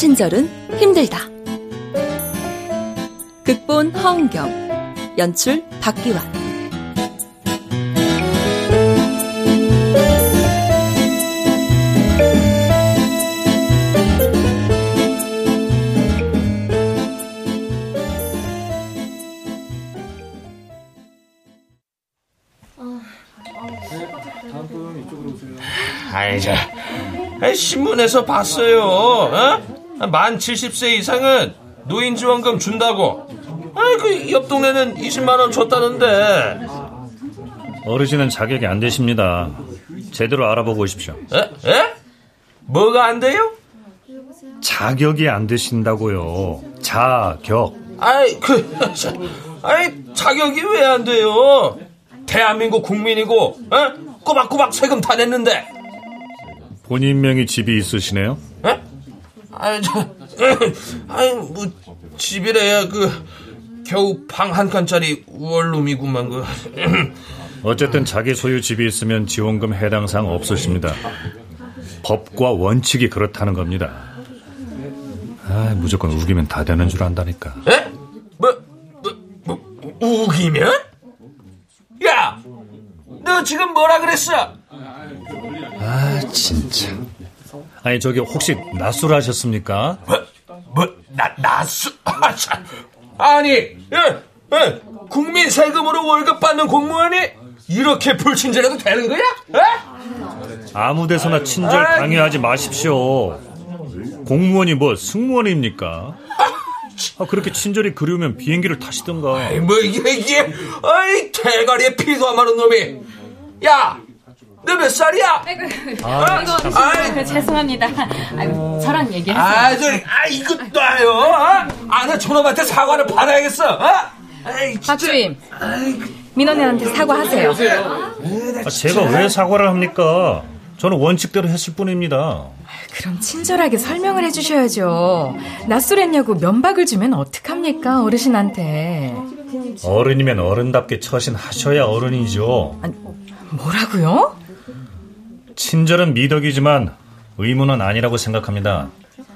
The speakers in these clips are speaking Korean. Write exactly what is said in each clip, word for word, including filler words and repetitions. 친절은 힘들다. 극본 허은경, 연출 박기환. 아이, 자, 신문에서 봤어요. 어? 만 칠십 세 이상은 노인지원금 준다고. 아이, 그 옆 동네는 이십만 원 줬다는데. 어르신은 자격이 안 되십니다. 제대로 알아보고 오십시오. 에? 에? 뭐가 안 돼요? 자격이 안 되신다고요. 자격. 아이, 그, 아이, 자격이 왜 안 돼요? 대한민국 국민이고, 어? 꼬박꼬박 세금 다 냈는데. 본인 명의 집이 있으시네요? 에? 아니, 저, 아니 뭐 집이래야 그 겨우 방 한 칸짜리 월룸이구만 그. 어쨌든 자기 소유 집이 있으면 지원금 해당 사항 없으십니다. 법과 원칙이 그렇다는 겁니다. 아, 무조건 우기면 다 되는 줄 안다니까. 에? 뭐, 뭐, 뭐 우기면? 야! 너 지금 뭐라 그랬어? 아, 진짜. 아니, 저기 혹시 낮술 하셨습니까? 뭐? 뭐? 나, 낮술? 아, 참. 아니, 예, 예. 국민 세금으로 월급 받는 공무원이 이렇게 불친절해도 되는 거야? 예? 아무 데서나 친절 강요하지 마십시오. 공무원이 뭐 승무원입니까? 아, 그렇게 친절이 그리우면 비행기를 타시던가. 아이, 뭐, 이게, 이게, 아이, 대가리에 피도 안 마른 놈이. 야! 너 몇 살이야? 아이고, 아, 이거, 아이, 죄송합니다. 아이고, 저랑 얘기했어요. 아, 저, 아, 이거 놔요. 어? 아, 나 저놈한테 사과를 받아야겠어. 어? 아이, 진짜. 박주임. 민원인한테 사과하세요. 아, 제가 왜 사과를 합니까? 저는 원칙대로 했을 뿐입니다. 그럼 친절하게 설명을 해주셔야죠. 낯설했냐고 면박을 주면 어떡합니까, 어르신한테. 어른이면 어른답게 처신하셔야 어른이죠. 아니, 뭐라고요? 친절은 미덕이지만 의무는 아니라고 생각합니다.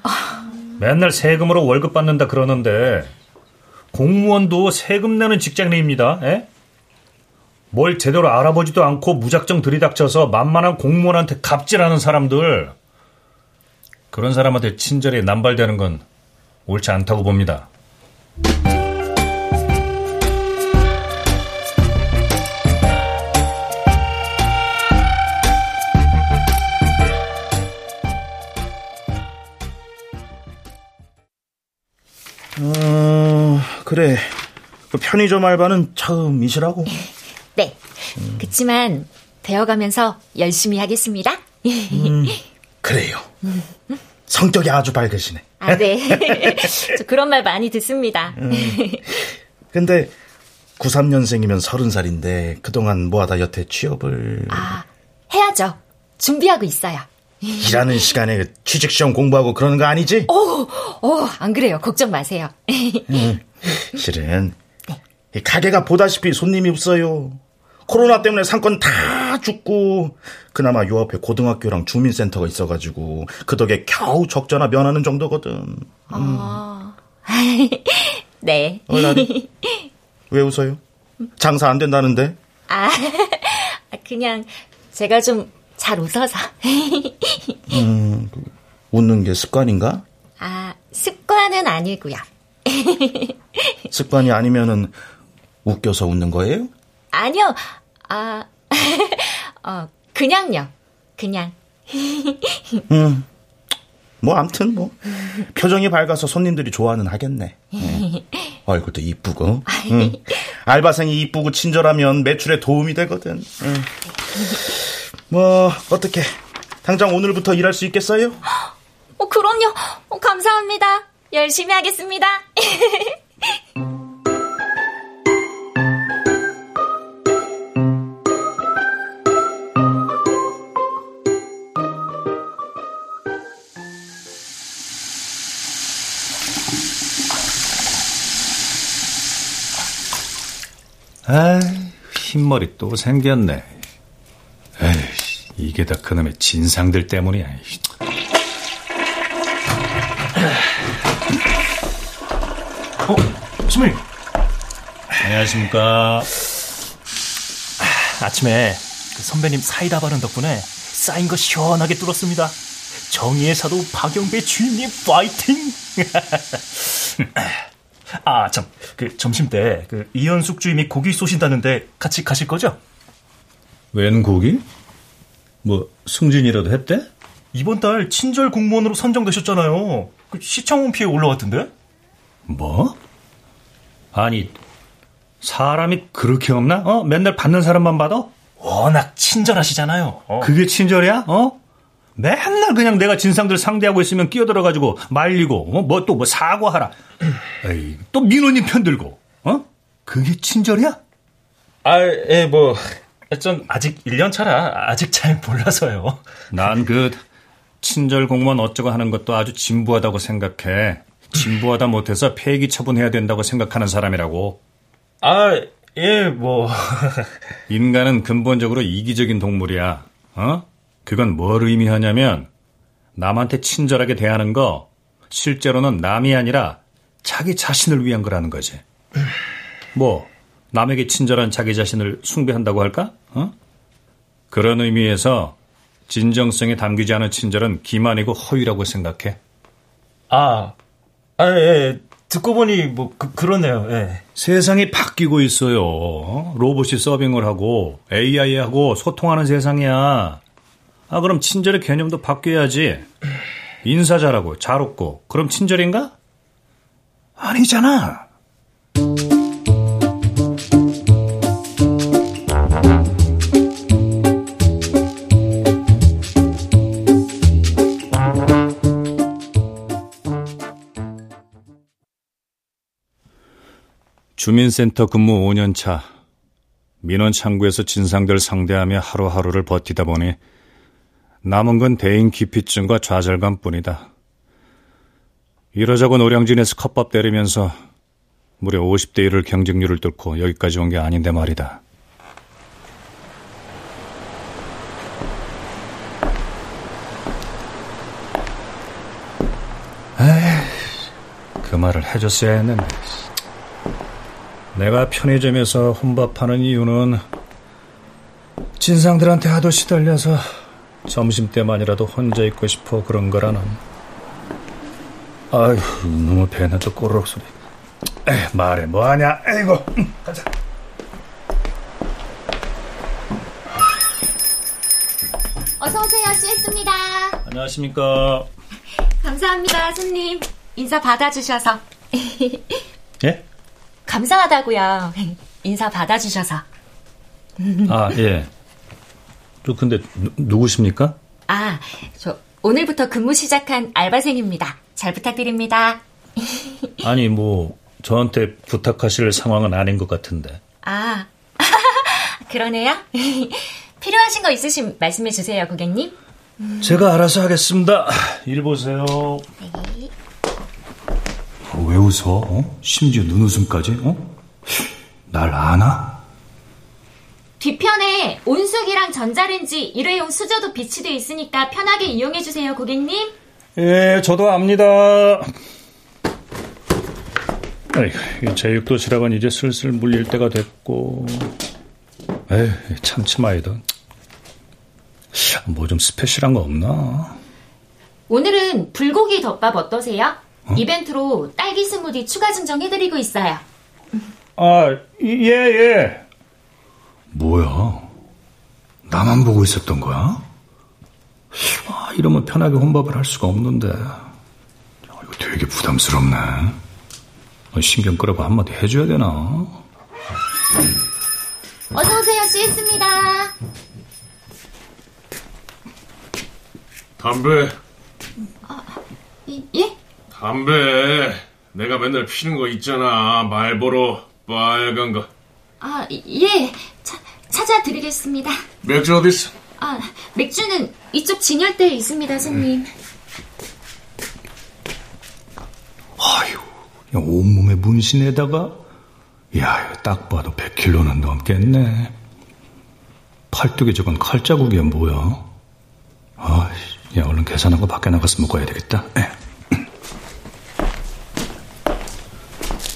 아... 맨날 세금으로 월급 받는다 그러는데 공무원도 세금 내는 직장인입니다. 에? 뭘 제대로 알아보지도 않고 무작정 들이닥쳐서 만만한 공무원한테 갑질하는 사람들, 그런 사람한테 친절이 남발되는 건 옳지 않다고 봅니다. 어, 그래, 그 편의점 알바는 처음이시라고. 네. 음. 그치만 배워가면서 열심히 하겠습니다. 음, 그래요. 음. 성격이 아주 밝으시네. 아, 네. 저 그런 말 많이 듣습니다. 음. 근데 구십삼 년생이면 서른 살인데 그동안 뭐하다 여태 취업을... 아, 해야죠. 준비하고 있어요. 일하는 시간에 취직시험 공부하고 그러는 거 아니지? 오, 오, 안 그래요. 걱정 마세요. 음, 실은 이 가게가 보다시피 손님이 없어요. 코로나 때문에 상권 다 죽고, 그나마 요 앞에 고등학교랑 주민센터가 있어가지고 그 덕에 겨우 적자나 면하는 정도거든. 음. 아, 네. 어, 왜 웃어요? 장사 안 된다는데? 아, 그냥 제가 좀 잘 웃어서. 음, 웃는 게 습관인가? 아, 습관은 아니고요. 습관이 아니면은 웃겨서 웃는 거예요? 아니요. 아, 어, 그냥요. 그냥. 음, 뭐 암튼 뭐 표정이 밝아서 손님들이 좋아는 하겠네. 음. 얼굴도 이쁘고. 음. 알바생이 이쁘고 친절하면 매출에 도움이 되거든. 음. 뭐 어떻게 당장 오늘부터 일할 수 있겠어요? 어, 그럼요. 어, 감사합니다. 열심히 하겠습니다. 아, 흰머리 또 생겼네. 에이, 이게 다 그놈의 진상들 때문이야. 어? 선배님. 안녕하십니까. 아침에 그 선배님 사이다 바른 덕분에 쌓인 거 시원하게 뚫었습니다. 정의의 사도 박영배 주임님 파이팅! 아, 참, 그 점심 때 그 이현숙 주임이 고기 쏘신다는데 같이 가실 거죠? 웬 고기? 뭐 승진이라도 했대? 이번 달 친절 공무원으로 선정되셨잖아요. 그 시청 홈피에 올라왔던데? 뭐? 아니, 사람이 그렇게 없나? 어? 맨날 받는 사람만 받아? 워낙 친절하시잖아요. 어. 그게 친절이야? 어? 맨날 그냥 내가 진상들 상대하고 있으면 끼어들어가지고 말리고, 어? 뭐 또 뭐 사과하라. 에이, 또 민원인 편들고, 어? 그게 친절이야? 아, 예, 뭐, 전 아직 일 년 차라 아직 잘 몰라서요. 난 그 친절 공무원 어쩌고 하는 것도 아주 진부하다고 생각해. 진부하다 못해서 폐기 처분해야 된다고 생각하는 사람이라고. 아, 예, 뭐. 인간은 근본적으로 이기적인 동물이야. 어? 그건 뭘 의미하냐면 남한테 친절하게 대하는 거 실제로는 남이 아니라 자기 자신을 위한 거라는 거지. 뭐 남에게 친절한 자기 자신을 숭배한다고 할까? 어? 그런 의미에서 진정성에 담기지 않은 친절은 기만이고 허위라고 생각해. 아, 아, 예, 듣고 보니 뭐 그, 그러네요. 예. 세상이 바뀌고 있어요. 로봇이 서빙을 하고 에이아이하고 소통하는 세상이야. 아, 그럼 친절의 개념도 바뀌어야지. 인사 잘하고 잘 웃고 그럼 친절인가? 아니잖아. 주민센터 근무 오 년 차. 민원 창구에서 진상들 상대하며 하루하루를 버티다 보니 남은 건 대인 기피증과 좌절감뿐이다. 이러자고 노량진에서 컵밥 때리면서 무려 오십 대 일을 경쟁률을 뚫고 여기까지 온 게 아닌데 말이다. 에이, 그 말을 해줬어야 했는데. 내가 편의점에서 혼밥하는 이유는 진상들한테 하도 시달려서 점심때만이라도 혼자 있고 싶어 그런 거라는. 아휴, 너무 배는 또 꼬르륵 소리. 에이, 말해 뭐하냐. 아이고, 가자. 어서오세요. 취했습니다. 안녕하십니까. 감사합니다. 손님 인사 받아주셔서. 예? 감사하다고요. 인사 받아주셔서. 아, 예. 저 근데 누, 누구십니까? 아, 저 오늘부터 근무 시작한 알바생입니다. 잘 부탁드립니다. 아니, 뭐 저한테 부탁하실 상황은 아닌 것 같은데. 아, 그러네요. 필요하신 거 있으시면 말씀해 주세요, 고객님. 음. 제가 알아서 하겠습니다. 일 보세요. 네. 왜 웃어? 어? 심지어 눈웃음까지? 어? 날 아나? 뒤편에 온수기랑 전자레인지, 일회용 수저도 비치돼 있으니까 편하게 이용해주세요, 고객님. 예, 저도 압니다. 아이고, 제육도시락은 이제 슬슬 물릴 때가 됐고. 에휴, 참치마이든. 뭐 좀 스페셜한 거 없나? 오늘은 불고기 덮밥 어떠세요? 어? 이벤트로 딸기 스무디 추가 증정해드리고 있어요. 아, 예, 예. 뭐야? 나만 보고 있었던 거야? 아, 이러면 편하게 혼밥을 할 수가 없는데. 아, 이거 되게 부담스럽네. 아, 신경 끄라고 한마디 해줘야 되나? 어서오세요. 씻습니다. 담배. 아, 예? 담배, 내가 맨날 피는 거 있잖아. 말보로 빨간 거. 아, 예, 차, 찾아드리겠습니다. 맥주 어디 있어? 아, 맥주는 이쪽 진열대에 있습니다, 손님. 음. 아유, 그냥 온몸에 문신에다가. 야, 딱 봐도 백 킬로그램는 넘겠네. 팔뚝에 저건 칼자국이야, 뭐야? 아, 그냥 얼른 계산하고 밖에 나가서 먹어야 되겠다. 에.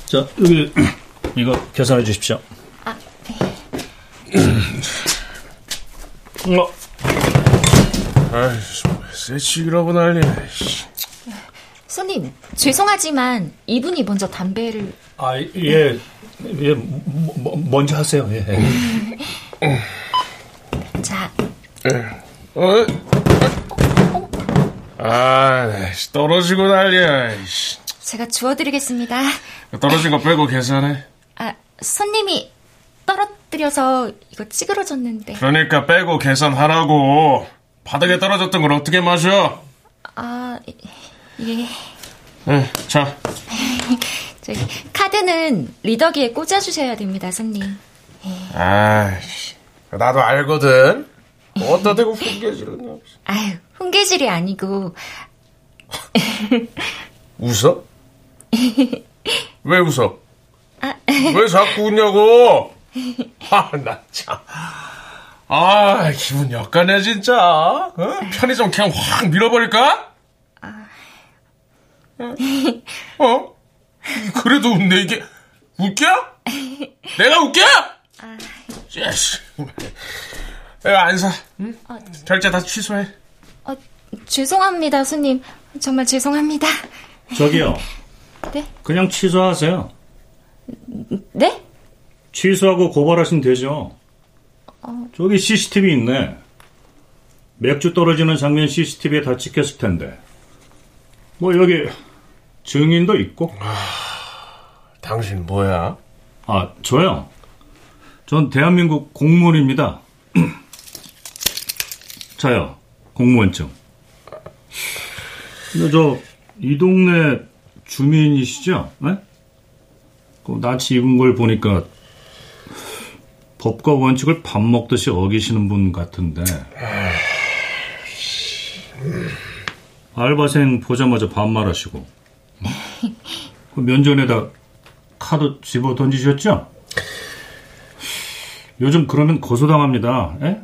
자, 여기 이거 계산해 주십시오. 아, 네. 어. 아이, 세치기라고 난리네. 손님, 죄송하지만 이분이 먼저 담배를... 아, 예, 예, 뭐, 먼저 하세요. 예. 자. 어? 아, 떨어지고 난리야. 제가 주워드리겠습니다. 떨어진 거 빼고 계산해. 아, 손님이 떨어뜨려서 이거 찌그러졌는데. 그러니까 빼고 계산하라고. 바닥에 떨어졌던 걸 어떻게 마셔? 아, 예. 네, 자. 저기, 카드는 리더기에 꽂아주셔야 됩니다, 손님. 예. 아이씨, 나도 알거든. 어디다 대고 훈계질을 나. 아유, 훈계질이 아니고. 웃어? 왜 웃어? 아, 왜 자꾸 웃냐고? 아, 나 참. 아, 기분 약간해, 진짜. 어? 편의점 그냥 확 밀어버릴까? 어? 그래도 웃네, 이게. 웃겨? 내가 웃겨? 예스. 야, 안 사. 응? 어, 결제 다 취소해. 어, 죄송합니다, 손님. 정말 죄송합니다. 저기요. 네? 그냥 취소하세요. 네? 취소하고 고발하시면 되죠. 어... 저기 씨씨티비 있네. 맥주 떨어지는 장면 씨씨티비에 다 찍혔을 텐데. 뭐 여기 증인도 있고. 아, 당신 뭐야? 아, 저요? 전 대한민국 공무원입니다. 자요, 공무원증. 근데 저 이 동네 주민이시죠? 네? 그 낯이 입은 걸 보니까 법과 원칙을 밥 먹듯이 어기시는 분 같은데. 알바생 보자마자 반말하시고 그 면전에다 카드 집어 던지셨죠? 요즘 그러면 고소당합니다. 에?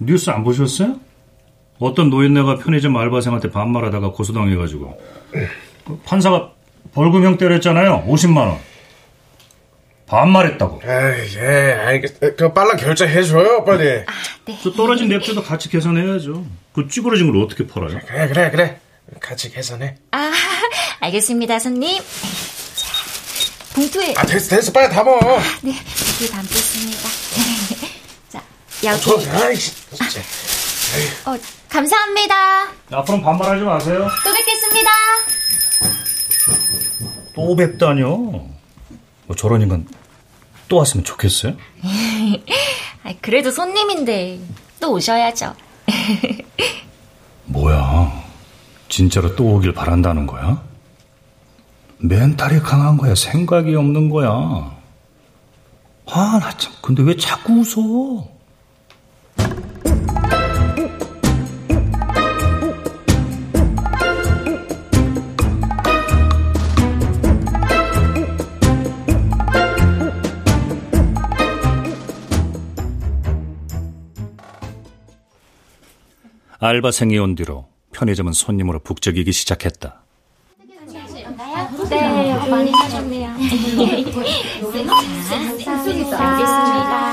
뉴스 안 보셨어요? 어떤 노인네가 편의점 알바생한테 반말하다가 고소당해가지고 그 판사가 벌금형 때렸잖아요. 오십만 원. 반말했다고. 에이, 예, 알겠어. 그럼 빨라 결제해줘요, 빨리. 아, 네. 저 떨어진 냅주도 같이 계산해야죠. 그 찌그러진 걸 어떻게 팔아요? 그래, 그래, 그래. 같이 계산해. 아, 알겠습니다, 손님. 자, 봉투에. 아, 됐어, 됐어. 빨리 담아. 아, 네, 봉투에 담겠습니다. 자, 여기. 아, 아이, 진짜. 아, 어, 감사합니다. 앞으로는 반말하지 마세요. 또 뵙겠습니다. 또 뵙다뇨. 뭐 저런 인간 또 왔으면 좋겠어요? 그래도 손님인데 또 오셔야죠. 뭐야, 진짜로 또 오길 바란다는 거야? 멘탈이 강한 거야, 생각이 없는 거야? 아, 나 참, 근데 왜 자꾸 웃어? 알바생이 온 뒤로 편의점은 손님으로 북적이기 시작했다. 네, 많이 사셨네요. 감사합니다.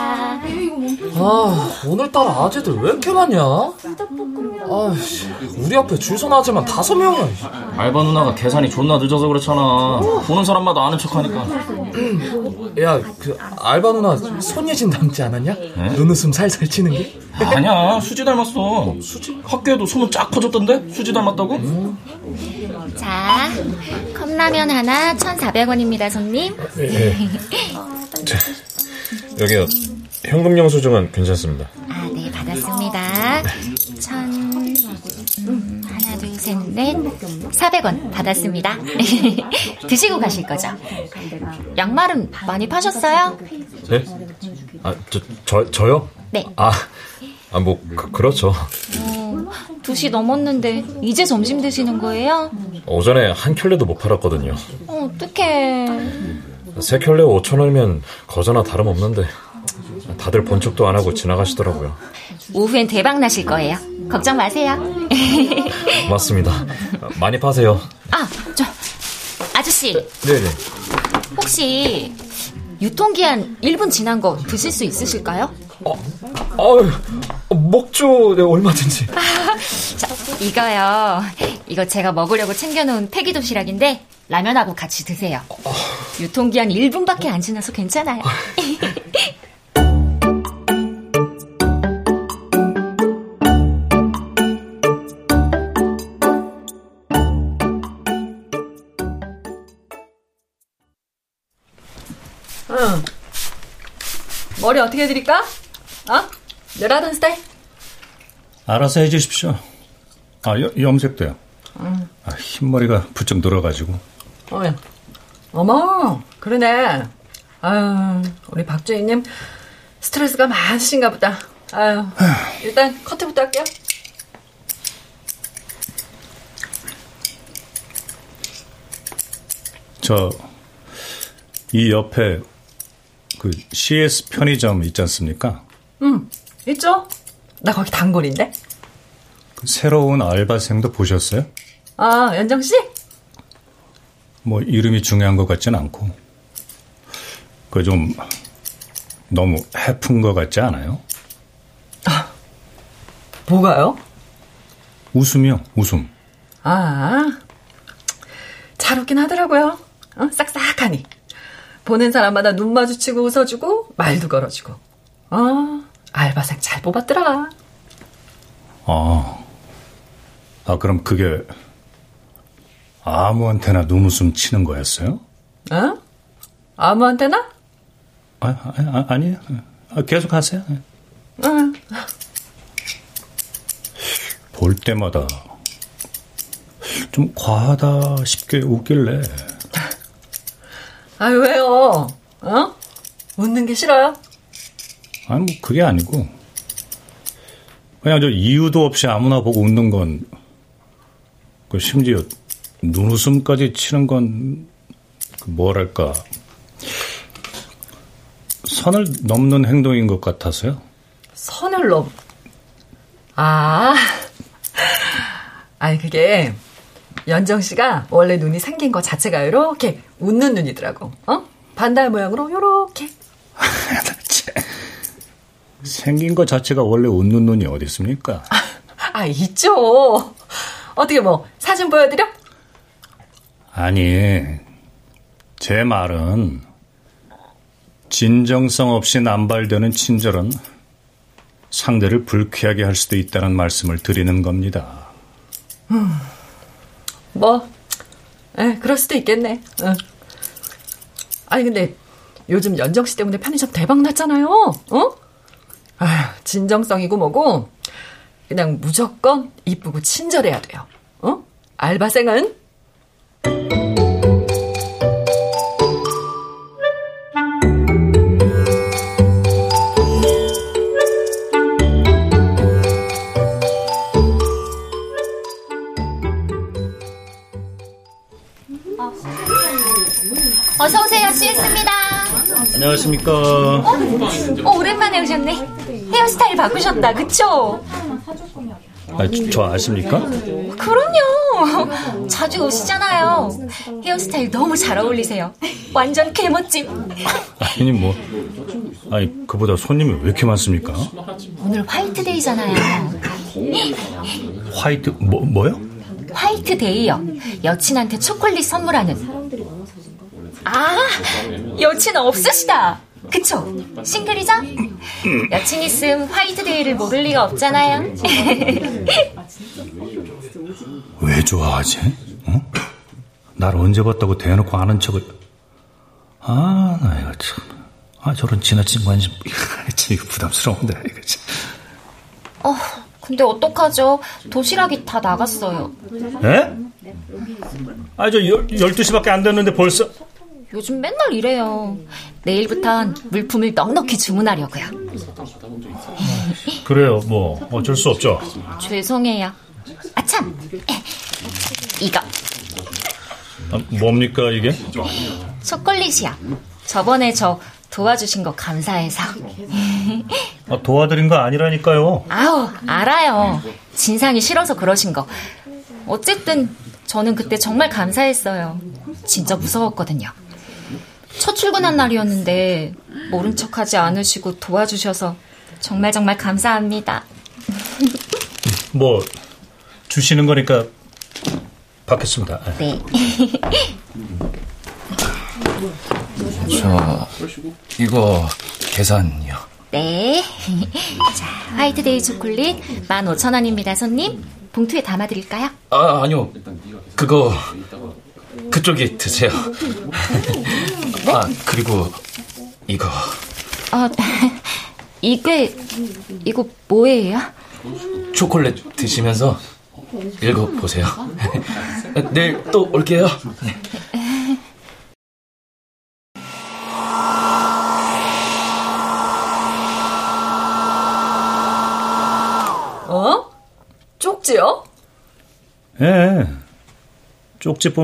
아, 오늘따라 아재들 왜 이렇게 많냐? 아, 우리 앞에 줄 선 아재만 다섯 명이야. 알바 누나가 계산이 존나 늦어서 그렇잖아. 보는 사람마다 아는 척하니까. 야, 그 알바 누나 손예진 닮지 않았냐? 네? 눈웃음 살살 치는 게? 아니야, 수지 닮았어. 어, 수지? 학교에도 소문 쫙 퍼졌던데? 수지 닮았다고? 음. 자, 컵라면 하나 천사백 원입니다, 손님. 예. 자, 여기요. 현금 영수증은 괜찮습니다. 아, 네, 받았습니다. 천... 음, 하나, 둘, 셋, 넷. 사백 원 받았습니다. 드시고 가실 거죠? 양말은 많이 파셨어요? 네? 아, 저, 저, 저요? 네. 아, 아 뭐, 그, 그렇죠. 음, 두 시 넘었는데 이제 점심 드시는 거예요? 오전에 한 켤레도 못 팔았거든요. 어, 어떡해. 세 켤레 오천 원이면 거저나 다름없는데 다들 본 척도 안 하고 지나가시더라고요. 오후엔 대박 나실 거예요. 걱정 마세요. 맞습니다. 많이 파세요. 아, 저 아저씨. 네네. 혹시 유통기한 일 분 지난 거 드실 수 있으실까요? 어, 어, 먹죠. 네, 얼마든지. 자, 이거요. 이거 제가 먹으려고 챙겨놓은 폐기 도시락인데 라면하고 같이 드세요. 유통기한 일 분밖에 안 지나서 괜찮아요. 응. 머리 어떻게 해드릴까? 어? 늘 하던 스타일? 알아서 해주십시오. 아, 여, 염색도요. 응. 아, 흰머리가 부쩍 늘어가지고. 어머, 어머, 그러네. 아유, 우리 박주희님 스트레스가 많으신가 보다. 아유, 일단 커트부터 할게요. 저, 이 옆에 그 씨에스 편의점 있지 않습니까? 응, 있죠. 나 거기 단골인데. 그 새로운 알바생도 보셨어요? 아, 연정 씨? 뭐 이름이 중요한 것 같진 않고 그 좀 너무 해픈 것 같지 않아요? 아, 뭐가요? 웃음이요, 웃음. 아, 잘 웃긴 하더라고요. 어? 싹싹하니. 보는 사람마다 눈 마주치고 웃어주고 말도 걸어주고. 아, 알바생 잘 뽑았더라. 아, 아 그럼 그게 아무한테나 눈웃음 치는 거였어요? 어? 아무한테나? 아, 아, 아 아니에요. 아, 계속 하세요. 응. 볼 때마다 좀 과하다 싶게 웃길래. 아유, 왜요? 어? 웃는 게 싫어요? 아니, 뭐, 그게 아니고. 그냥 저 이유도 없이 아무나 보고 웃는 건, 그, 심지어, 눈웃음까지 치는 건, 그 뭐랄까. 선을 넘는 행동인 것 같아서요. 선을 넘, 아. 아니, 그게. 연정 씨가 원래 눈이 생긴 거 자체가 이렇게 웃는 눈이더라고. 어? 반달 모양으로 이렇게. 생긴 거 자체가 원래 웃는 눈이 어디 있습니까? 아, 아, 있죠. 어떻게 뭐 사진 보여드려? 아니, 제 말은 진정성 없이 남발되는 친절은 상대를 불쾌하게 할 수도 있다는 말씀을 드리는 겁니다. 음. 뭐, 에, 그럴 수도 있겠네. 어. 아니 근데 요즘 연정 씨 때문에 편의점 대박 났잖아요. 어? 아휴, 진정성이고 뭐고 그냥 무조건 이쁘고 친절해야 돼요. 어? 알바생은? 어서오세요, 씨에스입니다. 안녕하십니까. 어? 어, 오랜만에 오셨네. 헤어스타일 바꾸셨다, 그쵸? 아, 저, 저 아십니까? 그럼요. 자주 오시잖아요. 헤어스타일 너무 잘 어울리세요. 완전 개멋짐. 아니, 뭐. 아니, 그보다 손님이 왜 이렇게 많습니까? 오늘 화이트데이잖아요. 화이트, 뭐, 뭐요? 화이트데이요. 여친한테 초콜릿 선물하는. 아, 여친 없으시다. 그쵸? 싱글이죠? 여친 있음 화이트데이를 모를 리가 없잖아요. 왜 좋아하지? 어? 날 언제 봤다고 대놓고 아는 척을. 아, 나 이거 참. 아, 저런 지나친 관심. 이거 부담스러운데, 이거 참. 어, 근데 어떡하죠? 도시락이 다 나갔어요. 에? 아, 저 열, 열두 시밖에 안 됐는데 벌써. 요즘 맨날 이래요. 내일부턴 물품을 넉넉히 주문하려고요. 그래요, 뭐 어쩔 수 없죠. 죄송해요. 아참, 이거 아, 뭡니까 이게? 초콜릿이요. 저번에 저 도와주신 거 감사해서. 아, 도와드린 거 아니라니까요. 아우, 알아요. 진상이 싫어서 그러신 거. 어쨌든 저는 그때 정말 감사했어요. 진짜 무서웠거든요. 첫 출근한 날이었는데 모른 척하지 않으시고 도와주셔서 정말 정말 감사합니다. 뭐 주시는 거니까 받겠습니다. 네. 저 이거 계산요. 네. 자, 화이트데이 초콜릿 만 오천 원입니다. 손님 봉투에 담아드릴까요? 아, 아니요. 그거 그쪽이 드세요. 아, 그리고 이거. 어, 이게 이거 뭐예요? 초콜릿 드시면서 읽어보세요. 내일 또 올게요. 어? 쪽지요? 예.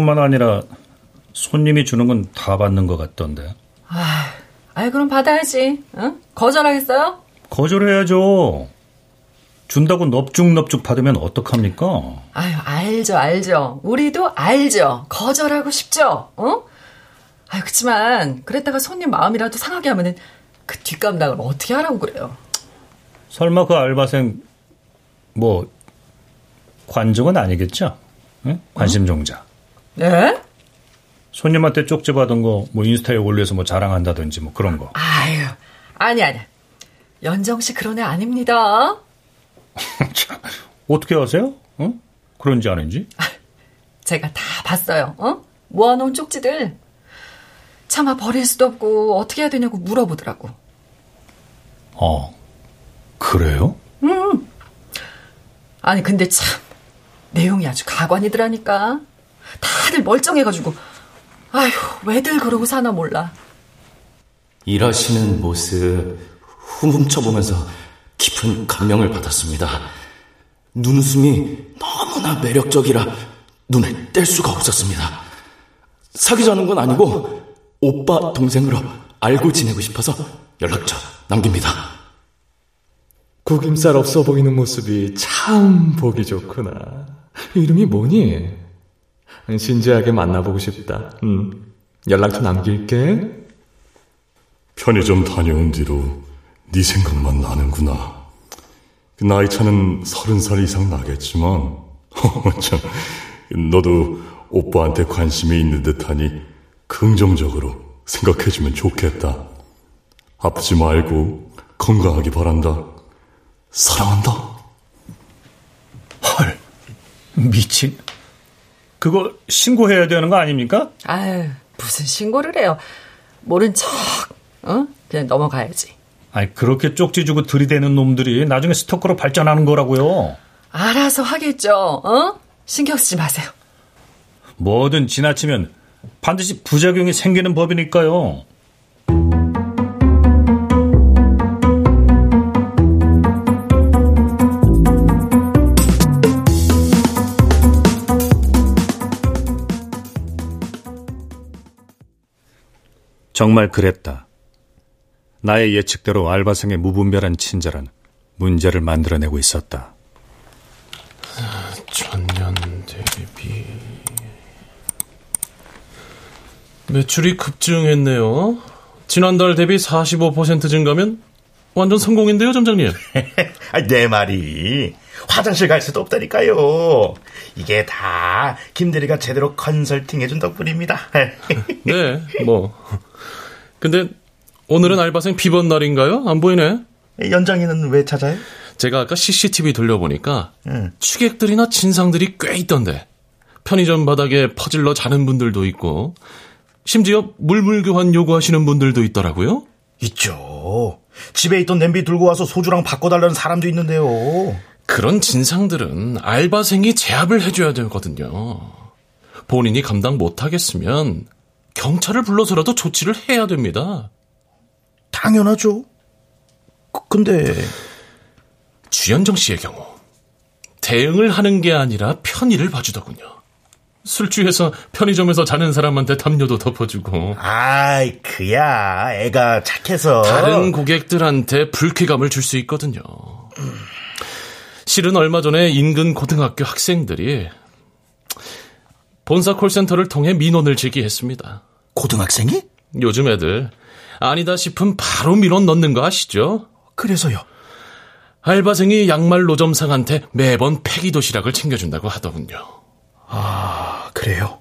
쪽지뿐만 아니라 손님이 주는 건 다 받는 것 같던데. 아, 아이 그럼 받아야지. 응? 거절하겠어요? 거절해야죠. 준다고 넙죽넙죽 받으면 어떡합니까? 아유, 알죠, 알죠. 우리도 알죠. 거절하고 싶죠. 어? 아유, 그치만 그랬다가 손님 마음이라도 상하게 하면은 그 뒷감당을 어떻게 하라고 그래요? 설마 그 알바생 뭐 관종은 아니겠죠? 응? 관심 종자. 예? 네? 손님한테 쪽지 받은 거 뭐 인스타에 올려서 뭐 자랑한다든지 뭐 그런 거. 아유, 아니 아니. 연정 씨 그런 애 아닙니다. 어떻게 아세요? 어? 그런지 아닌지? 제가 다 봤어요. 어? 모아놓은 쪽지들 차마 버릴 수도 없고 어떻게 해야 되냐고 물어보더라고. 아, 그래요? 음. 아니 근데 참 내용이 아주 가관이더라니까. 다들 멀쩡해가지고 아휴 왜들 그러고 사나 몰라. 일하시는 모습 훔쳐보면서 깊은 감명을 받았습니다. 눈웃음이 너무나 매력적이라 눈을 뗄 수가 없었습니다. 사귀자는 건 아니고 오빠 동생으로 알고 지내고 싶어서 연락처 남깁니다. 구김살 없어 보이는 모습이 참 보기 좋구나. 이름이 뭐니? 진지하게 만나보고 싶다. 음, 연락처 남길게. 편의점 다녀온 뒤로 네 생각만 나는구나. 나이 차는 서른 살 이상 나겠지만 참, 너도 오빠한테 관심이 있는 듯하니 긍정적으로 생각해주면 좋겠다. 아프지 말고 건강하기 바란다. 사랑한다. 헐, 미친. 그거 신고해야 되는 거 아닙니까? 아유, 무슨 신고를 해요. 모른 척 어? 그냥 넘어가야지. 아니, 그렇게 쪽지 주고 들이대는 놈들이 나중에 스토커로 발전하는 거라고요. 알아서 하겠죠. 어? 신경 쓰지 마세요. 뭐든 지나치면 반드시 부작용이 생기는 법이니까요. 정말 그랬다. 나의 예측대로 알바생의 무분별한 친절은 문제를 만들어내고 있었다. 전년 대비 매출이 급증했네요. 지난달 대비 사십오 퍼센트 증가면 완전 성공인데요, 점장님. 내 말이 화장실 갈 수도 없다니까요. 이게 다 김대리가 제대로 컨설팅해준 덕분입니다. 네, 뭐 근데 오늘은 알바생 비번 날인가요? 안 보이네. 연장이는 왜 찾아요? 제가 아까 씨씨티비 돌려보니까 응. 취객들이나 진상들이 꽤 있던데. 편의점 바닥에 퍼질러 자는 분들도 있고 심지어 물물교환 요구하시는 분들도 있더라고요. 있죠. 집에 있던 냄비 들고 와서 소주랑 바꿔달라는 사람도 있는데요. 그런 진상들은 알바생이 제압을 해줘야 되거든요. 본인이 감당 못하겠으면 경찰을 불러서라도 조치를 해야 됩니다. 당연하죠. 근데 주현정 씨의 경우 대응을 하는 게 아니라 편의를 봐주더군요. 술 취해서 편의점에서 자는 사람한테 담요도 덮어주고. 아이, 그야 애가 착해서 다른 고객들한테 불쾌감을 줄 수 있거든요. 실은 얼마 전에 인근 고등학교 학생들이 본사 콜센터를 통해 민원을 제기했습니다. 고등학생이? 요즘 애들 아니다 싶으면 바로 밀어 넣는 거 아시죠? 그래서요? 알바생이 양말 노점상한테 매번 폐기 도시락을 챙겨준다고 하더군요. 아, 그래요?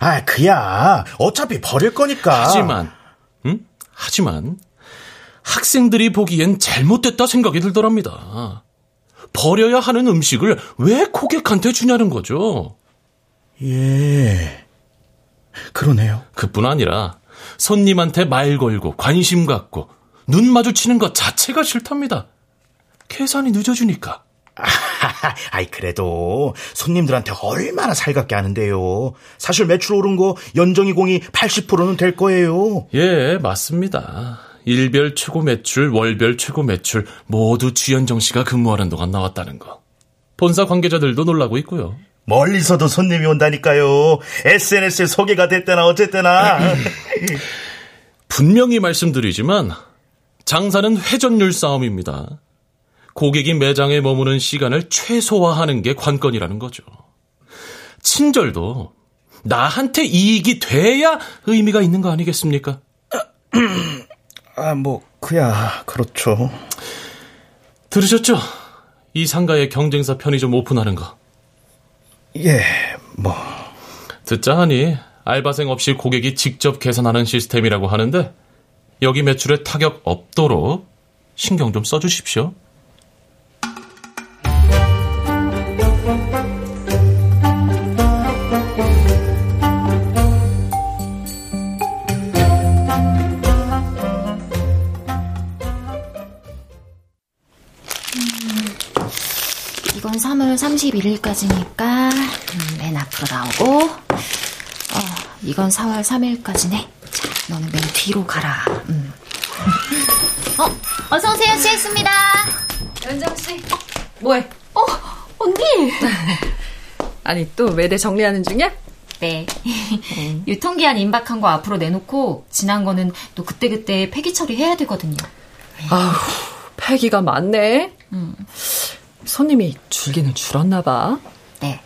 아, 그야 어차피 버릴 거니까. 하지만, 응? 하지만 학생들이 보기엔 잘못됐다 생각이 들더랍니다. 버려야 하는 음식을 왜 고객한테 주냐는 거죠. 예, 그러네요. 그뿐 아니라 손님한테 말 걸고 관심 갖고 눈 마주치는 것 자체가 싫답니다. 계산이 늦어지니까. 아이, 그래도 손님들한테 얼마나 살갑게 하는데요. 사실 매출 오른 거 연정이 공이 팔십 퍼센트는 될 거예요. 예, 맞습니다. 일별 최고 매출, 월별 최고 매출 모두 주현정 씨가 근무하는 동안 나왔다는 거. 본사 관계자들도 놀라고 있고요. 멀리서도 손님이 온다니까요. 에스엔에스에 소개가 됐대나 어쨌대나. 분명히 말씀드리지만 장사는 회전율 싸움입니다. 고객이 매장에 머무는 시간을 최소화하는 게 관건이라는 거죠. 친절도 나한테 이익이 돼야 의미가 있는 거 아니겠습니까? 아, 뭐 그야 그렇죠. 들으셨죠? 이 상가에 경쟁사 편의점 오픈하는 거. 예, 뭐 듣자 하니 알바생 없이 고객이 직접 계산하는 시스템이라고 하는데 여기 매출에 타격 없도록 신경 좀 써주십시오. 이건 삼월 삼십일일까지니까 맨 앞으로 나오고, 어, 이건 사월 삼일까지네. 자, 너는 맨 뒤로 가라. 음. 어, 어서 오세요, 취했습니다. 연정 씨, 어, 뭐해? 어, 언니. 아니, 또 매대 정리하는 중이야? 네. 음. 유통기한 임박한 거 앞으로 내놓고 지난 거는 또 그때그때 폐기 처리해야 되거든요. 아우, 폐기가 많네. 음. 손님이 줄기는 줄었나 봐. 네.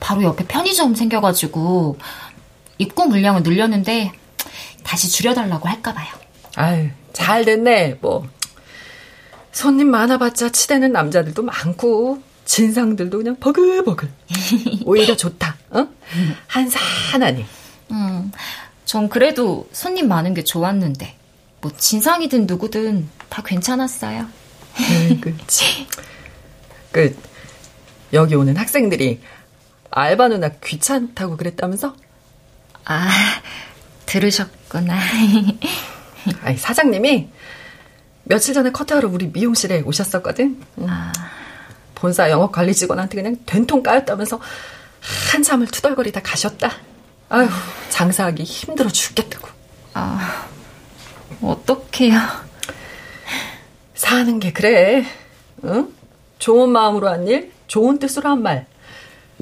바로 옆에 편의점 생겨가지고 입고 물량을 늘렸는데 다시 줄여달라고 할까 봐요. 아유, 잘 됐네. 뭐 손님 많아봤자 치대는 남자들도 많고 진상들도 그냥 버글버글. 오히려 좋다. 어? 한산하니. 음, 전 그래도 손님 많은 게 좋았는데 뭐 진상이든 누구든 다 괜찮았어요. 네, 그렇지. 그 여기 오는 학생들이 알바 누나 귀찮다고 그랬다면서? 아, 들으셨구나. 아니, 사장님이 며칠 전에 커트하러 우리 미용실에 오셨었거든. 아. 본사 영업관리 직원한테 그냥 된통 까였다면서 한참을 투덜거리다 가셨다. 아휴, 장사하기 힘들어 죽겠다고. 아, 어떡해요. 사는 게 그래. 응? 좋은 마음으로 한 일, 좋은 뜻으로 한 말,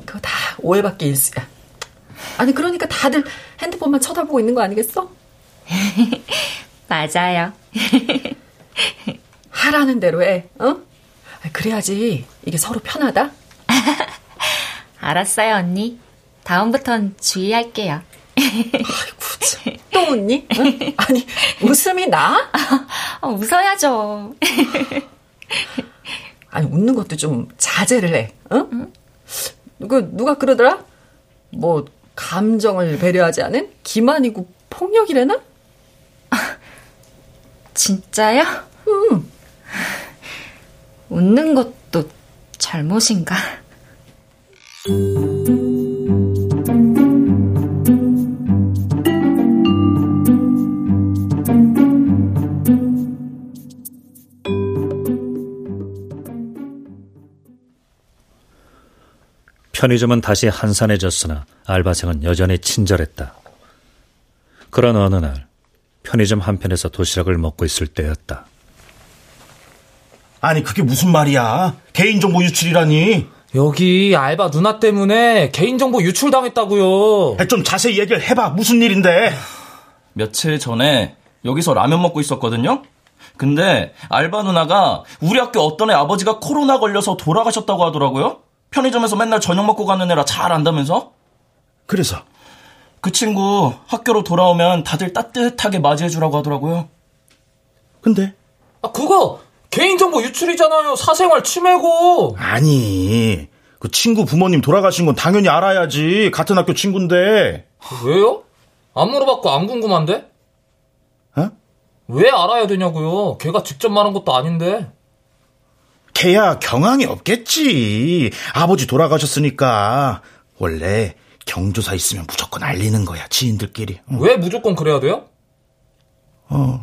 그거 다 오해받기 일쑤야. 아니, 그러니까 다들 핸드폰만 쳐다보고 있는 거 아니겠어? 맞아요. 하라는 대로 해. 어? 그래야지 이게 서로 편하다. 알았어요, 언니. 다음부턴 주의할게요. 아이고, 참. 또 웃니? 응? 아니, 웃음이 나? 어, 웃어야죠. 아니, 웃는 것도 좀 자제를 해. 응? 응? 그 누가 그러더라? 뭐 감정을 배려하지 않은 기만이고 폭력이래나? 진짜요? 응. 웃는 것도 잘못인가? 편의점은 다시 한산해졌으나 알바생은 여전히 친절했다. 그런 어느 날 편의점 한편에서 도시락을 먹고 있을 때였다. 아니, 그게 무슨 말이야? 개인정보 유출이라니. 여기 알바 누나 때문에 개인정보 유출당했다고요. 좀 자세히 얘기를 해봐. 무슨 일인데? 며칠 전에 여기서 라면 먹고 있었거든요. 근데 알바 누나가 우리 학교 어떤 애 아버지가 코로나 걸려서 돌아가셨다고 하더라고요. 편의점에서 맨날 저녁 먹고 가는 애라 잘 안다면서? 그래서? 그 친구 학교로 돌아오면 다들 따뜻하게 맞이해주라고 하더라고요. 근데? 아, 그거 개인정보 유출이잖아요. 사생활 침해고. 아니, 그 친구 부모님 돌아가신 건 당연히 알아야지. 같은 학교 친구인데. 왜요? 안 물어봤고 안 궁금한데? 어? 왜 알아야 되냐고요. 걔가 직접 말한 것도 아닌데. 걔야 경황이 없겠지. 아버지 돌아가셨으니까. 원래 경조사 있으면 무조건 알리는 거야, 지인들끼리. 응. 왜 무조건 그래야 돼요? 어,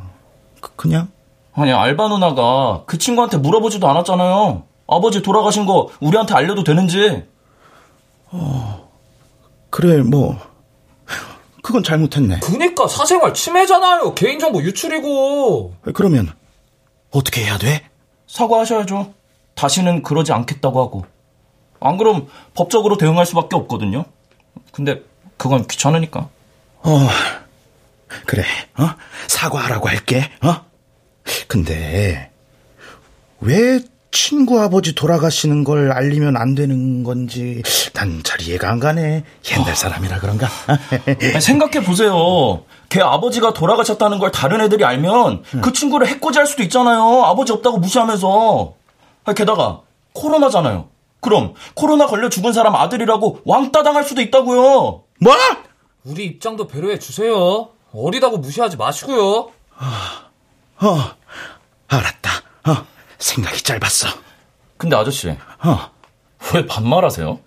그, 그냥? 아니, 알바 누나가 그 친구한테 물어보지도 않았잖아요. 아버지 돌아가신 거 우리한테 알려도 되는지. 어, 그래, 뭐 그건 잘못했네. 그니까 사생활 침해잖아요. 개인정보 유출이고. 그러면 어떻게 해야 돼? 사과하셔야죠. 다시는 그러지 않겠다고 하고. 안 그럼 법적으로 대응할 수밖에 없거든요. 근데 그건 귀찮으니까. 어, 그래. 어? 사과하라고 할게. 어? 근데 왜 친구 아버지 돌아가시는 걸 알리면 안 되는 건지 난 잘 이해가 안 가네. 옛날 사람이라 그런가. 생각해보세요. 걔 아버지가 돌아가셨다는 걸 다른 애들이 알면 그 친구를 해코지할 수도 있잖아요. 아버지 없다고 무시하면서. 게다가 코로나잖아요. 그럼 코로나 걸려 죽은 사람 아들이라고 왕따 당할 수도 있다고요. 뭐? 우리 입장도 배려해주세요. 어리다고 무시하지 마시고요. 어, 어, 알았다. 어. 생각이 짧았어. 근데 아저씨, 어. 왜 반말하세요?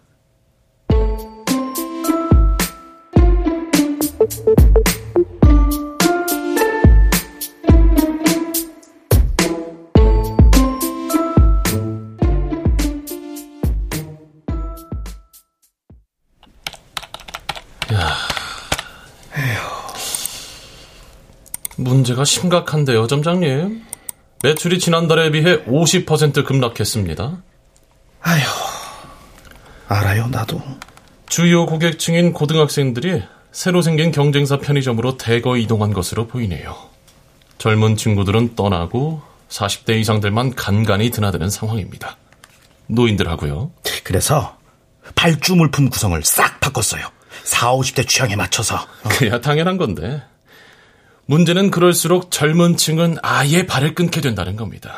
야, 문제가 심각한데요, 점장님. 매출이 지난달에 비해 오십 퍼센트 급락했습니다. 아휴, 알아요, 나도. 주요 고객층인 고등학생들이 새로 생긴 경쟁사 편의점으로 대거 이동한 것으로 보이네요. 젊은 친구들은 떠나고 사십 대 이상들만 간간히 드나드는 상황입니다. 노인들하고요. 그래서 발주 물품 구성을 싹 바꿨어요. 사오십 대 취향에 맞춰서. 어. 그야 당연한 건데. 문제는 그럴수록 젊은 층은 아예 발을 끊게 된다는 겁니다.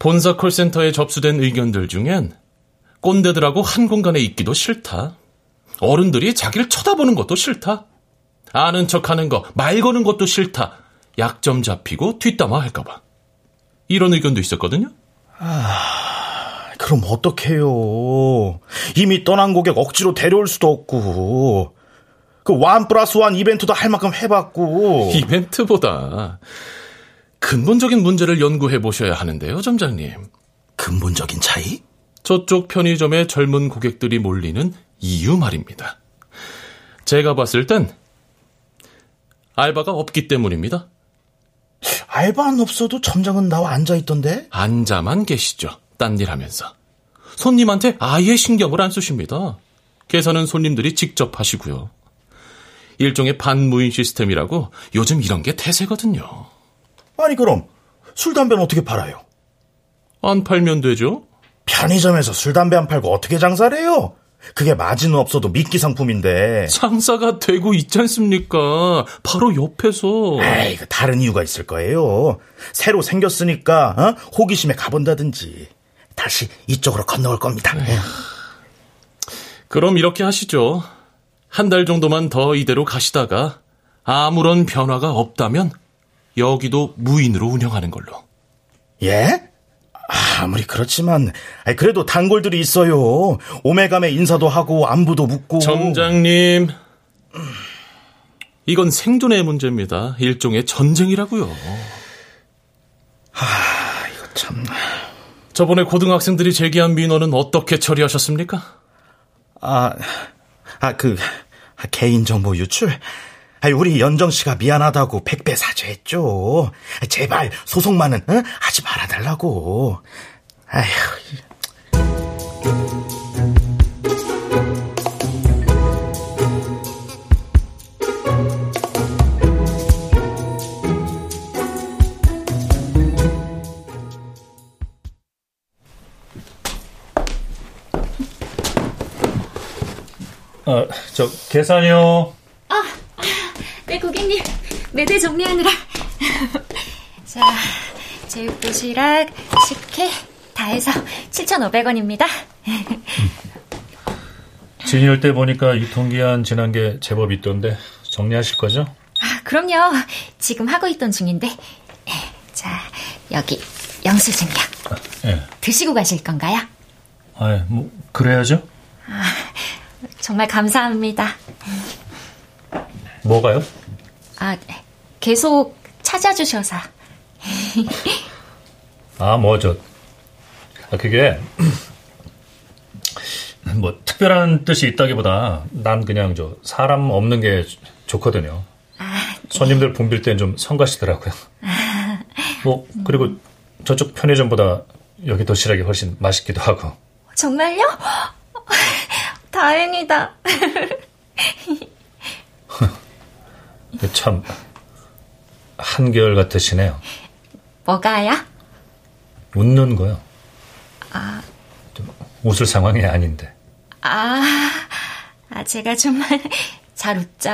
본사 콜센터에 접수된 의견들 중엔 꼰대들하고 한 공간에 있기도 싫다, 어른들이 자기를 쳐다보는 것도 싫다, 아는 척하는 거, 말 거는 것도 싫다, 약점 잡히고 뒷담화할까 봐, 이런 의견도 있었거든요. 아, 그럼 어떡해요. 이미 떠난 고객 억지로 데려올 수도 없고, 그 원 플러스 원 이벤트도 할 만큼 해봤고. 이벤트보다 근본적인 문제를 연구해보셔야 하는데요, 점장님. 근본적인 차이? 저쪽 편의점에 젊은 고객들이 몰리는 이유 말입니다. 제가 봤을 땐 알바가 없기 때문입니다. 알바는 없어도 점장은 나와 앉아있던데? 앉아만 계시죠, 딴 일 하면서. 손님한테 아예 신경을 안 쓰십니다. 계산은 손님들이 직접 하시고요. 일종의 반무인 시스템이라고 요즘 이런 게 태세거든요. 아니, 그럼 술, 담배는 어떻게 팔아요? 안 팔면 되죠. 편의점에서 술, 담배 안 팔고 어떻게 장사를 해요? 그게 마진은 없어도 미끼 상품인데. 장사가 되고 있지 않습니까? 바로 옆에서. 에이, 다른 이유가 있을 거예요. 새로 생겼으니까 어? 호기심에 가본다든지. 다시 이쪽으로 건너올 겁니다. 에이. 그럼 이렇게 하시죠. 한 달 정도만 더 이대로 가시다가 아무런 변화가 없다면 여기도 무인으로 운영하는 걸로. 예? 아무리 그렇지만 그래도 단골들이 있어요. 오메가메 인사도 하고 안부도 묻고. 점장님, 이건 생존의 문제입니다. 일종의 전쟁이라고요. 아, 이거 참. 저번에 고등학생들이 제기한 민원은 어떻게 처리하셨습니까? 아... 아, 그, 개인정보 유출? 우리 연정씨가 미안하다고 백배 사죄했죠. 제발, 소송만은, 응? 하지 말아달라고. 아휴. 아, 저 계산이요. 아, 네 고객님. 매대 정리하느라. 자, 제육도시락, 식혜 다 해서 칠천오백 원입니다. 진열 때 보니까 유통기한 지난 게 제법 있던데 정리하실 거죠? 아, 그럼요. 지금 하고 있던 중인데. 자, 여기 영수증이요. 아, 예. 드시고 가실 건가요? 아, 뭐 그래야죠. 아, 정말 감사합니다. 뭐가요? 아, 계속 찾아주셔서. 아, 뭐 저 아, 그게 뭐 특별한 뜻이 있다기보다 난 그냥 저 사람 없는 게 좋거든요. 아, 네. 손님들 붐빌 땐 좀 성가시더라고요. 아, 뭐 그리고 음. 저쪽 편의점보다 여기 도시락이 훨씬 맛있기도 하고. 정말요? 다행이다. 참 한결같으시네요. 뭐가요? 웃는 거요. 아, 좀 웃을 상황이 아닌데. 아, 아 제가 정말 잘 웃죠.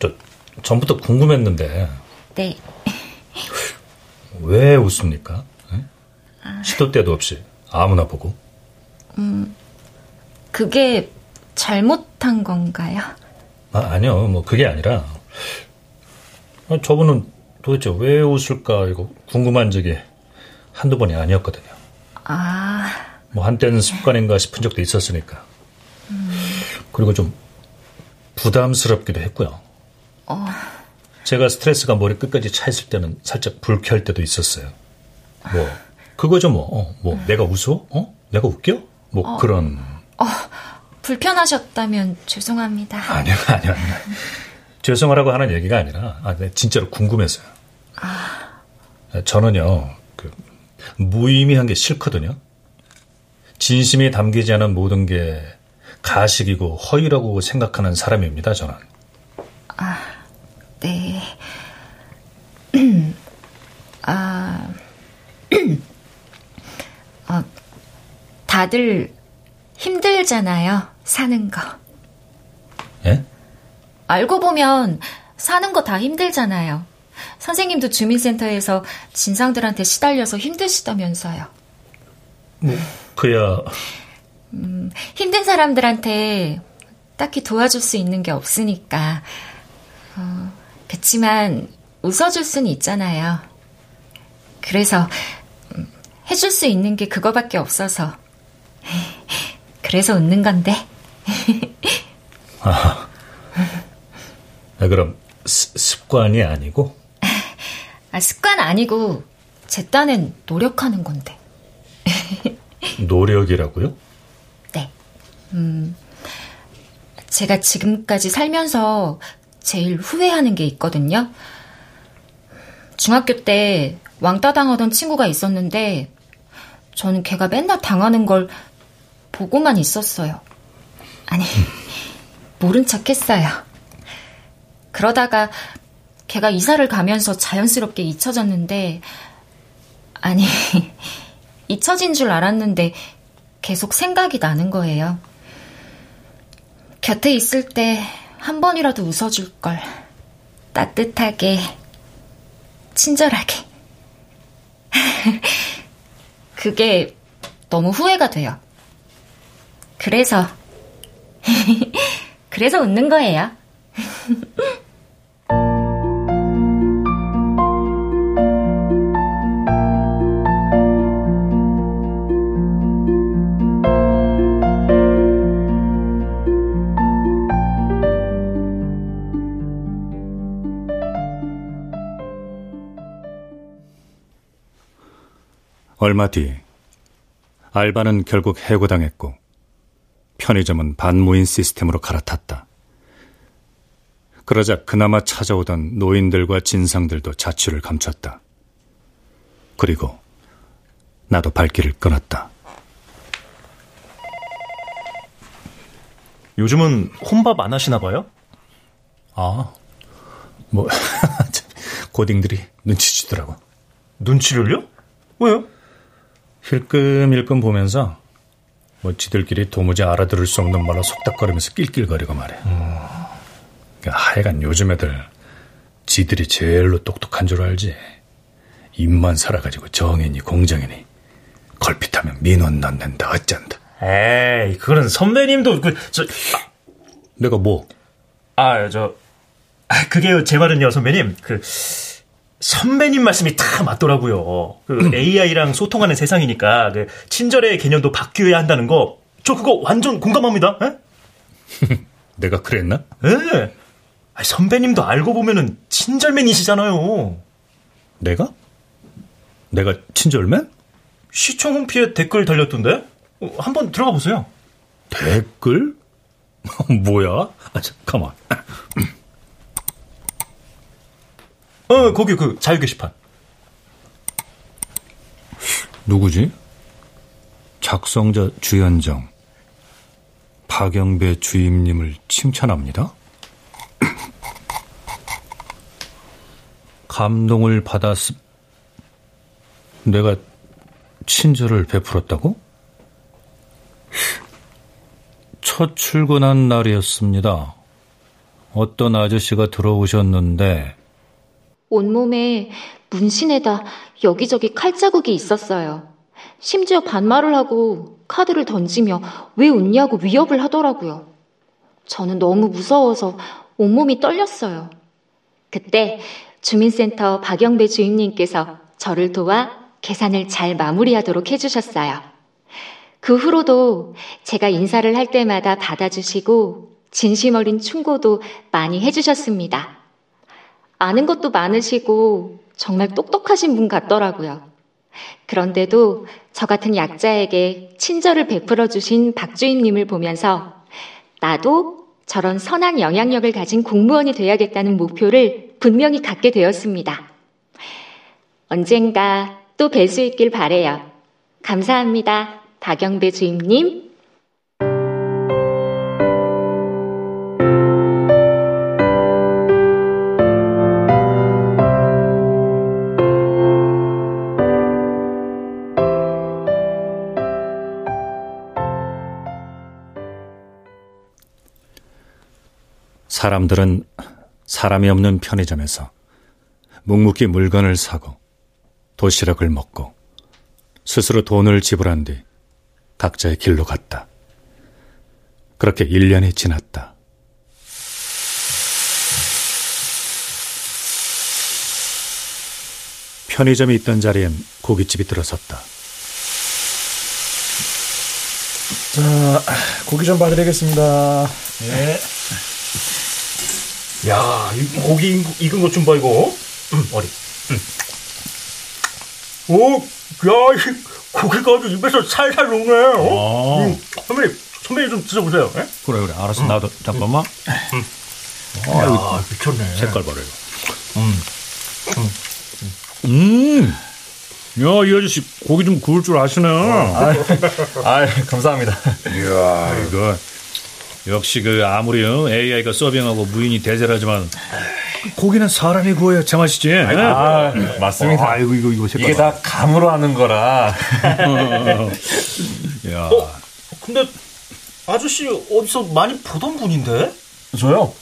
저 전부터 궁금했는데. 네. 왜 웃습니까? 네? 아, 시도 때도 없이 아무나 보고. 음, 그게 잘못한 건가요? 아, 아니요, 뭐 그게 아니라 아, 저분은 도대체 왜 웃을까 이거 궁금한 적이 한두 번이 아니었거든요. 아, 뭐 한때는 습관인가 싶은 적도 있었으니까. 음. 그리고 좀 부담스럽기도 했고요. 어. 제가 스트레스가 머리 끝까지 차 있을 때는 살짝 불쾌할 때도 있었어요. 뭐 그거죠 뭐. 어, 뭐 음. 내가 웃어? 어? 내가 웃겨? 뭐 어. 그런. 어. 불편하셨다면 죄송합니다. 아니요, 아니요, 아니요. 죄송하라고 하는 얘기가 아니라, 아, 진짜로 궁금해서요. 아, 저는요, 그, 무의미한 게 싫거든요. 진심이 담기지 않은 모든 게 가식이고 허위라고 생각하는 사람입니다, 저는. 아, 네. 아, 어, 다들 힘들잖아요. 사는 거. 예? 알고 보면 사는 거 다 힘들잖아요. 선생님도 주민센터에서 진상들한테 시달려서 힘드시다면서요. 뭐 그야. 음, 힘든 사람들한테 딱히 도와줄 수 있는 게 없으니까. 어, 그치만 웃어줄 수는 있잖아요. 그래서 음, 해줄 수 있는 게 그거밖에 없어서. 그래서 웃는 건데. 아, 그럼 스, 습관이 아니고? 아, 습관 아니고 제 딴엔 노력하는 건데. 노력이라고요? 네. 음, 제가 지금까지 살면서 제일 후회하는 게 있거든요. 중학교 때 왕따 당하던 친구가 있었는데 저는 걔가 맨날 당하는 걸 보고만 있었어요. 아니, 모른 척 했어요. 그러다가 걔가 이사를 가면서 자연스럽게 잊혀졌는데, 아니, 잊혀진 줄 알았는데 계속 생각이 나는 거예요. 곁에 있을 때 한 번이라도 웃어줄 걸. 따뜻하게, 친절하게. 그게 너무 후회가 돼요. 그래서 그래서 웃는 거예요. 얼마 뒤 알바는 결국 해고당했고 편의점은 반무인 시스템으로 갈아탔다. 그러자 그나마 찾아오던 노인들과 진상들도 자취를 감췄다. 그리고 나도 발길을 끊었다. 요즘은 혼밥 안 하시나 봐요? 아, 뭐 고딩들이 눈치치더라고. 눈치를요? 왜요? 힐끔힐끔 보면서 뭐 지들끼리 도무지 알아들을 수 없는 말로 속닥거리면서 낄낄거리고 말이야. 음. 그러니까 하여간 요즘 애들 지들이 제일로 똑똑한 줄 알지. 입만 살아가지고 정인이 공정이니 걸핏하면 민원 넣는다 어쩐다. 에이, 그거는 선배님도 그, 저, 아. 내가 뭐? 아, 저 아, 그게요, 제 말은요, 선배님. 그 선배님 말씀이 다 맞더라고요. 그 에이아이랑 소통하는 세상이니까 그 친절의 개념도 바뀌어야 한다는 거, 저 그거 완전 공감합니다. 내가 그랬나? 예. 아니, 선배님도 알고 보면은 친절맨이시잖아요. 내가? 내가 친절맨? 시청 홈피에 댓글 달렸던데? 어, 한번 들어가 보세요. 댓글? 뭐야? 아, 잠깐만. 어, 거기 그 자유 게시판. 누구지? 작성자 주현정. 박영배 주임님을 칭찬합니다. 감동을 받았... 내가 친절을 베풀었다고? 첫 출근한 날이었습니다. 어떤 아저씨가 들어오셨는데 온몸에 문신에다 여기저기 칼자국이 있었어요. 심지어 반말을 하고 카드를 던지며 왜 웃냐고 위협을 하더라고요. 저는 너무 무서워서 온몸이 떨렸어요. 그때 주민센터 박영배 주임님께서 저를 도와 계산을 잘 마무리하도록 해주셨어요. 그 후로도 제가 인사를 할 때마다 받아주시고 진심 어린 충고도 많이 해주셨습니다. 아는 것도 많으시고 정말 똑똑하신 분 같더라고요. 그런데도 저 같은 약자에게 친절을 베풀어 주신 박주임님을 보면서 나도 저런 선한 영향력을 가진 공무원이 돼야겠다는 목표를 분명히 갖게 되었습니다. 언젠가 또 뵐 수 있길 바래요. 감사합니다. 박영배 주임님. 사람들은 사람이 없는 편의점에서 묵묵히 물건을 사고 도시락을 먹고 스스로 돈을 지불한 뒤 각자의 길로 갔다. 그렇게 일 년이 지났다. 편의점이 있던 자리엔 고깃집이 들어섰다. 자, 고기 좀 봐드리겠습니다. 네. 야, 고기 익은 것 좀 봐, 이거. 응, 어리. 응. 오, 야, 고기가 아주 입에서 살살 녹네. 어? 아~ 응. 선배님, 선배님 좀 드셔보세요. 에? 그래, 그래. 알았어. 응. 나도, 잠깐만. 응. 아, 야, 이거 미쳤네. 색깔 봐라, 이거. 음. 음. 음. 야, 이 아저씨 고기 좀 구울 줄 아시네. 아, 아, 감사합니다. 이야, 이거. 역시 그 아무리 에이아이가 서빙하고 무인이 대세라지만 고기는 사람이 구워야 제맛이지. 아, 네. 맞습니다. 아, 이거 이거 이거 색깔 이게 다 감으로 하는 거라. 야. 어, 근데 아저씨 어디서 많이 보던 분인데? 저요?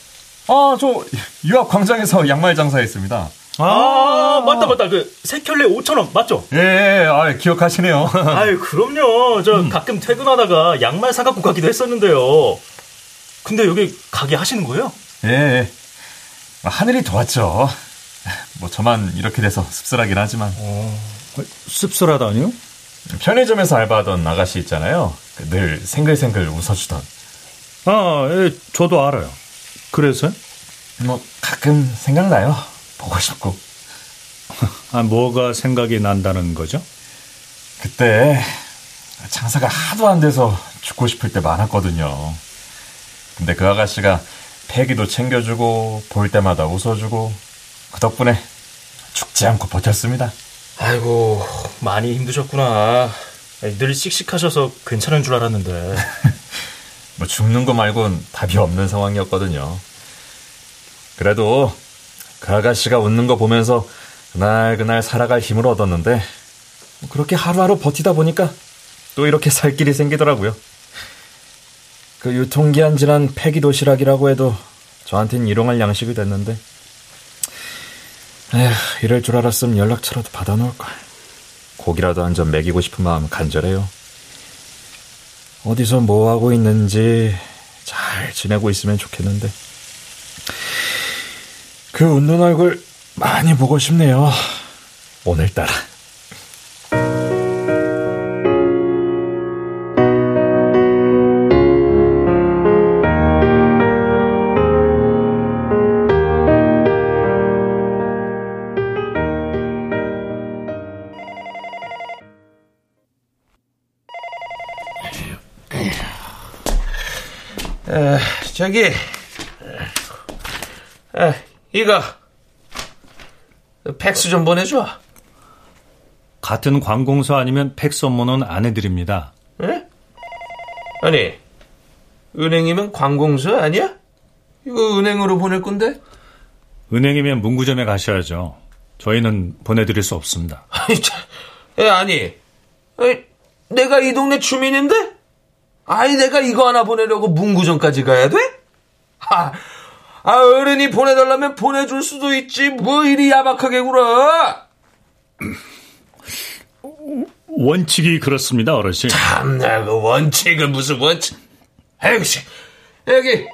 아, 저 유학 광장에서 양말 장사했습니다. 아, 아~ 맞다 맞다 그 세 켤레 오천 원 맞죠? 예, 예, 아 기억하시네요. 아유 그럼요. 저 음. 가끔 퇴근하다가 양말 사 갖고 가기도 했었는데요. 근데 여기 가게 하시는 거예요? 예, 하늘이 도왔죠. 뭐 저만 이렇게 돼서 씁쓸하긴 하지만. 어, 씁쓸하다니요? 편의점에서 알바하던 아가씨 있잖아요. 늘 생글생글 웃어주던. 아, 예, 저도 알아요. 그래서요? 뭐 가끔 생각나요. 보고 싶고. 아, 뭐가 생각이 난다는 거죠? 그때 장사가 하도 안 돼서 죽고 싶을 때 많았거든요. 근데 그 아가씨가 폐기도 챙겨주고 볼 때마다 웃어주고 그 덕분에 죽지 않고 버텼습니다. 아이고 많이 힘드셨구나. 늘 씩씩하셔서 괜찮은 줄 알았는데. 뭐 죽는 거 말고는 답이 없는 상황이었거든요. 그래도 그 아가씨가 웃는 거 보면서 그날 그날 살아갈 힘을 얻었는데 그렇게 하루하루 버티다 보니까 또 이렇게 살 길이 생기더라고요. 그 유통기한 지난 폐기도시락이라고 해도 저한테는 일용할 양식이 됐는데. 에휴, 이럴 줄 알았으면 연락처라도 받아놓을걸. 고기라도 한 점 먹이고 싶은 마음 간절해요. 어디서 뭐하고 있는지 잘 지내고 있으면 좋겠는데. 그 웃는 얼굴 많이 보고 싶네요, 오늘따라. 에, 저기 에, 이거 팩스 좀 보내줘. 같은 관공서 아니면 팩스 업무는 안 해드립니다. 에? 아니, 은행이면 관공서 아니야? 이거 은행으로 보낼 건데? 은행이면 문구점에 가셔야죠. 저희는 보내드릴 수 없습니다. 아니, 참, 에, 아니, 아니 내가 이 동네 주민인데? 아이, 내가 이거 하나 보내려고 문구점까지 가야 돼? 아, 아, 어른이 보내달라면 보내줄 수도 있지. 뭐 이리 야박하게 굴어. 원칙이 그렇습니다, 어르신. 참나, 그 원칙은 무슨 원칙. 에이, 씨. 여기,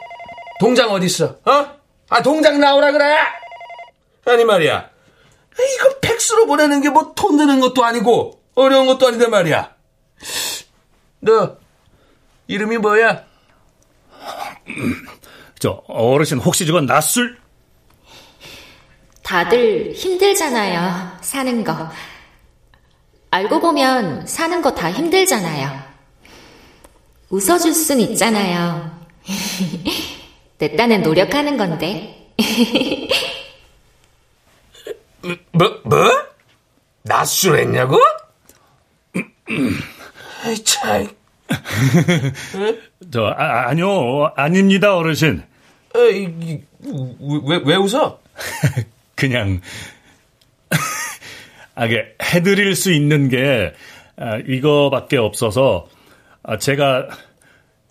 동장 어디 있어? 어? 아, 동장 나오라 그래! 아니 말이야. 이거 팩스로 보내는 게 뭐 돈 드는 것도 아니고, 어려운 것도 아닌데 말이야. 너, 이름이 뭐야? 저 어르신 혹시 저건 낯술? 다들 힘들잖아요, 사는 거. 알고 보면 사는 거 다 힘들잖아요. 웃어줄 순 있잖아요. 내 딴엔 노력하는 건데. 뭐? 뭐? 낯술 했냐고? 아이, 참. 저 아, 아니요, 아닙니다, 어르신. 에이, 왜, 왜 웃어? 그냥 아, 이게 해드릴 수 있는 게 아, 이거밖에 없어서 아, 제가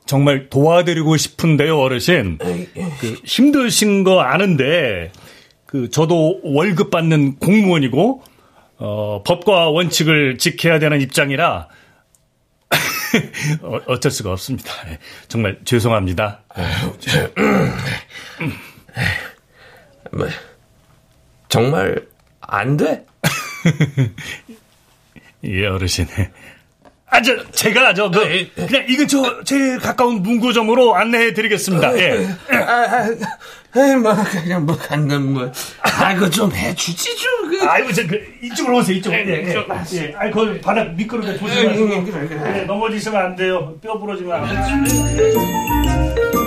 정말 도와드리고 싶은데요, 어르신. 그, 힘드신 거 아는데 그 저도 월급 받는 공무원이고 어, 법과 원칙을 지켜야 되는 입장이라. 어, 어쩔 수가 없습니다. 정말 죄송합니다. 뭐, 정말 안 돼? 예, 어르신. 아, 저, 제가 저 그, 그냥 이 근처 제일 가까운 문구점으로 안내해드리겠습니다. 예. 아, 아, 뭐 그냥 뭐 간건 뭐, 아, 그거 좀 해주지 좀. 그. 아이고, 저 그, 이쪽으로 오세요, 이쪽으로. 네, 네, 네. 아, 거기 바닥 미끄러져 조심하시고. 네, 넘어지시면 안 돼요. 뼈 부러지면 안 돼요.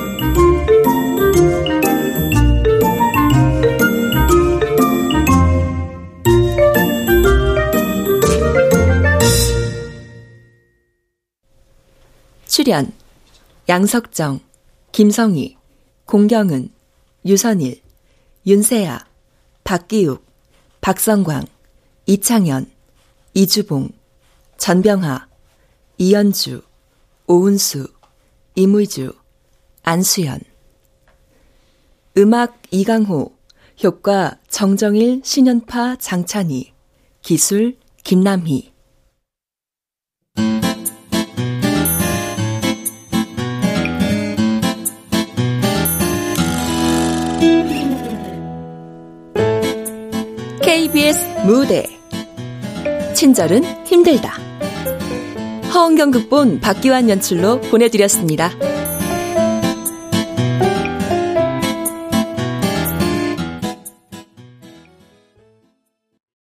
출연 양석정, 김성희, 공경은, 유선일, 윤세아, 박기욱, 박성광, 이창현, 이주봉, 전병하, 이연주, 오은수, 이물주, 안수연. 음악 이강호, 효과 정정일, 신현파, 장찬희, 기술 김남희. 케이비에스 무대 친절은 힘들다. 허은경 극본, 박기환 연출로 보내드렸습니다.